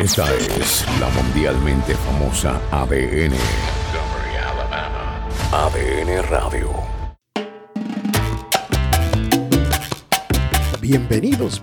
Esta es la mundialmente famosa ABN. Montgomery, Alabama. ABN Radio. Bienvenidos.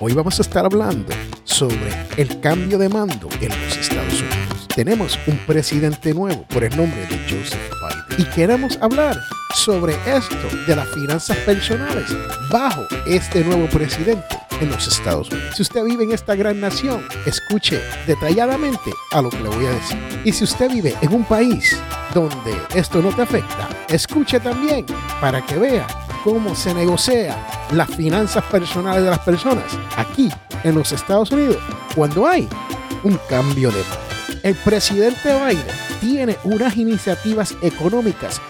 Hoy vamos a estar hablando sobre el cambio de mando en los Estados Unidos. Tenemos un presidente nuevo por el nombre de Joseph Biden. Y queremos hablar sobre esto de las finanzas personales bajo este nuevo presidente en los Estados Unidos. Si usted vive en esta gran nación, escuche detalladamente a lo que le voy a decir. Y si usted vive en un país donde esto no te afecta, escuche también para que vea cómo se negocia las finanzas personales de las personas aquí en los Estados Unidos cuando hay un cambio de mando. El presidente Biden tiene unas iniciativas económicas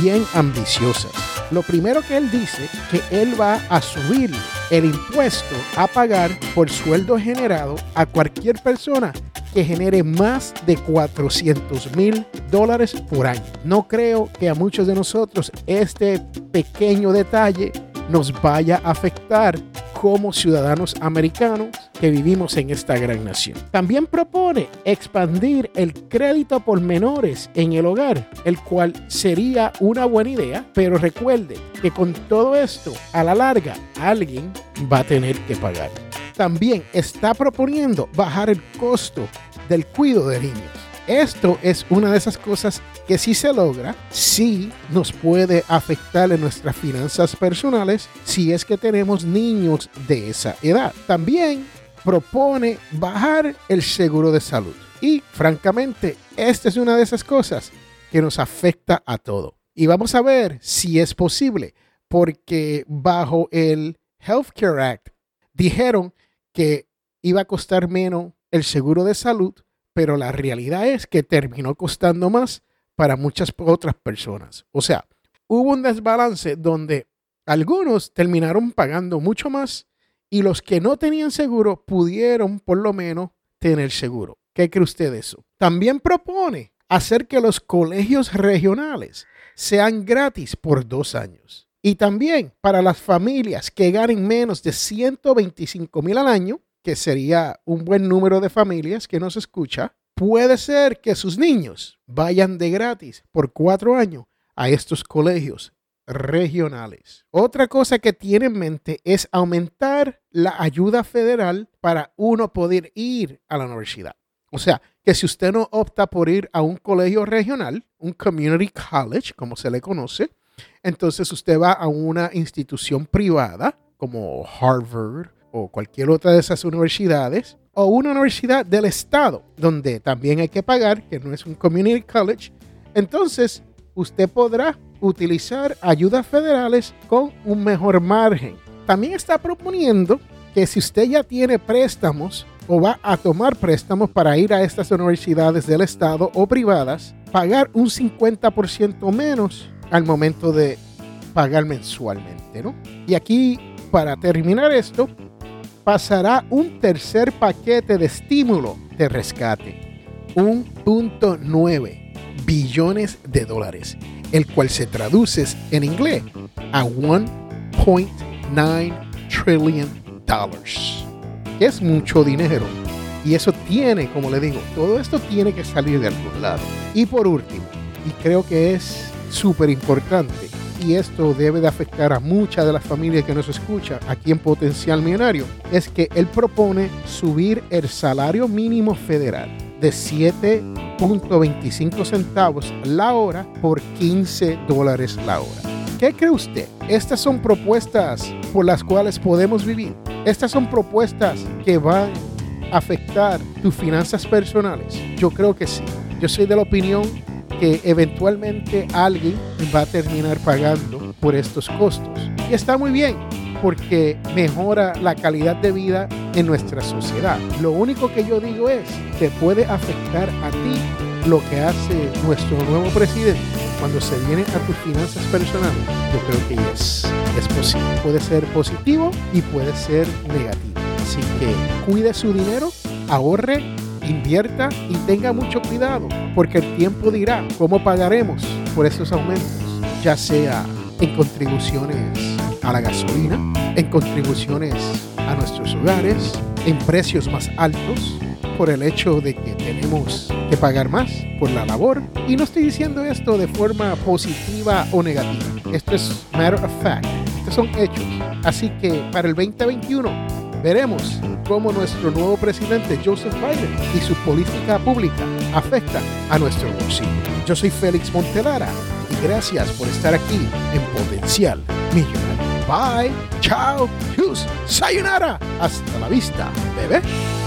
bien ambiciosas. Lo primero que él dice que él va a subir el impuesto a pagar por sueldo generado a cualquier persona que genere más de $400,000 por año. No creo que a muchos de nosotros este pequeño detalle nos vaya a afectar como ciudadanos americanos que vivimos en esta gran nación. También propone expandir el crédito por menores en el hogar, el cual sería una buena idea, pero recuerde que con todo esto, a la larga, alguien va a tener que pagar. También está proponiendo bajar el costo del cuidado de niños. Esto es una de esas cosas que si se logra, sí nos puede afectar en nuestras finanzas personales si es que tenemos niños de esa edad. También propone bajar el seguro de salud. Y francamente, esta es una de esas cosas que nos afecta a todo. Y vamos a ver si es posible, porque bajo el Healthcare Act dijeron que iba a costar menos el seguro de salud, pero la realidad es que terminó costando más para muchas otras personas. O sea, hubo un desbalance donde algunos terminaron pagando mucho más y los que no tenían seguro pudieron por lo menos tener seguro. ¿Qué cree usted de eso? También propone hacer que los colegios regionales sean gratis por 2 años. Y también para las familias que ganen menos de $125,000 al año, que sería un buen número de familias que nos escucha, puede ser que sus niños vayan de gratis por 4 años a estos colegios regionales. Otra cosa que tiene en mente es aumentar la ayuda federal para uno poder ir a la universidad. O sea, que si usted no opta por ir a un colegio regional, un community college, como se le conoce, entonces usted va a una institución privada como Harvard o cualquier otra de esas universidades, o una universidad del estado, donde también hay que pagar, que no es un community college, entonces usted podrá utilizar ayudas federales con un mejor margen. También está proponiendo que si usted ya tiene préstamos o va a tomar préstamos para ir a estas universidades del estado o privadas, pagar un 50% menos al momento de pagar mensualmente, ¿no? Y aquí, para terminar esto, pasará un tercer paquete de estímulo de rescate, $1.9 billones, el cual se traduce en inglés a $1.9 trillion. Es mucho dinero y eso tiene, como le digo, todo esto tiene que salir de algún lado. Y por último, y creo que es súper importante, y esto debe de afectar a muchas de las familias que nos escuchan aquí en Potencial Millonario, es que él propone subir el salario mínimo federal de 7.25 centavos la hora por $15 la hora. ¿Qué cree usted? Estas son propuestas por las cuales podemos vivir. Estas son propuestas que van a afectar tus finanzas personales. Yo creo que sí. Yo soy de la opinión que eventualmente alguien va a terminar pagando por estos costos. Y está muy bien porque mejora la calidad de vida en nuestra sociedad. Lo único que yo digo es, te puede afectar a ti lo que hace nuestro nuevo presidente cuando se viene a tus finanzas personales. Yo creo que es posible. Puede ser positivo y puede ser negativo. Así que cuide su dinero, ahorre, invierta y tenga mucho cuidado, porque el tiempo dirá cómo pagaremos por esos aumentos, ya sea en contribuciones a la gasolina, en contribuciones a nuestros hogares, en precios más altos por el hecho de que tenemos que pagar más por la labor. Y no estoy diciendo esto de forma positiva o negativa. Esto es matter of fact. Estos son hechos. Así que para el 2021 veremos cómo nuestro nuevo presidente Joseph Biden y su política pública afecta a nuestro bolsillo. Yo soy Félix Montelara y gracias por estar aquí en Potencial Millonario. Bye, chao, sayonara, hasta la vista, bebé.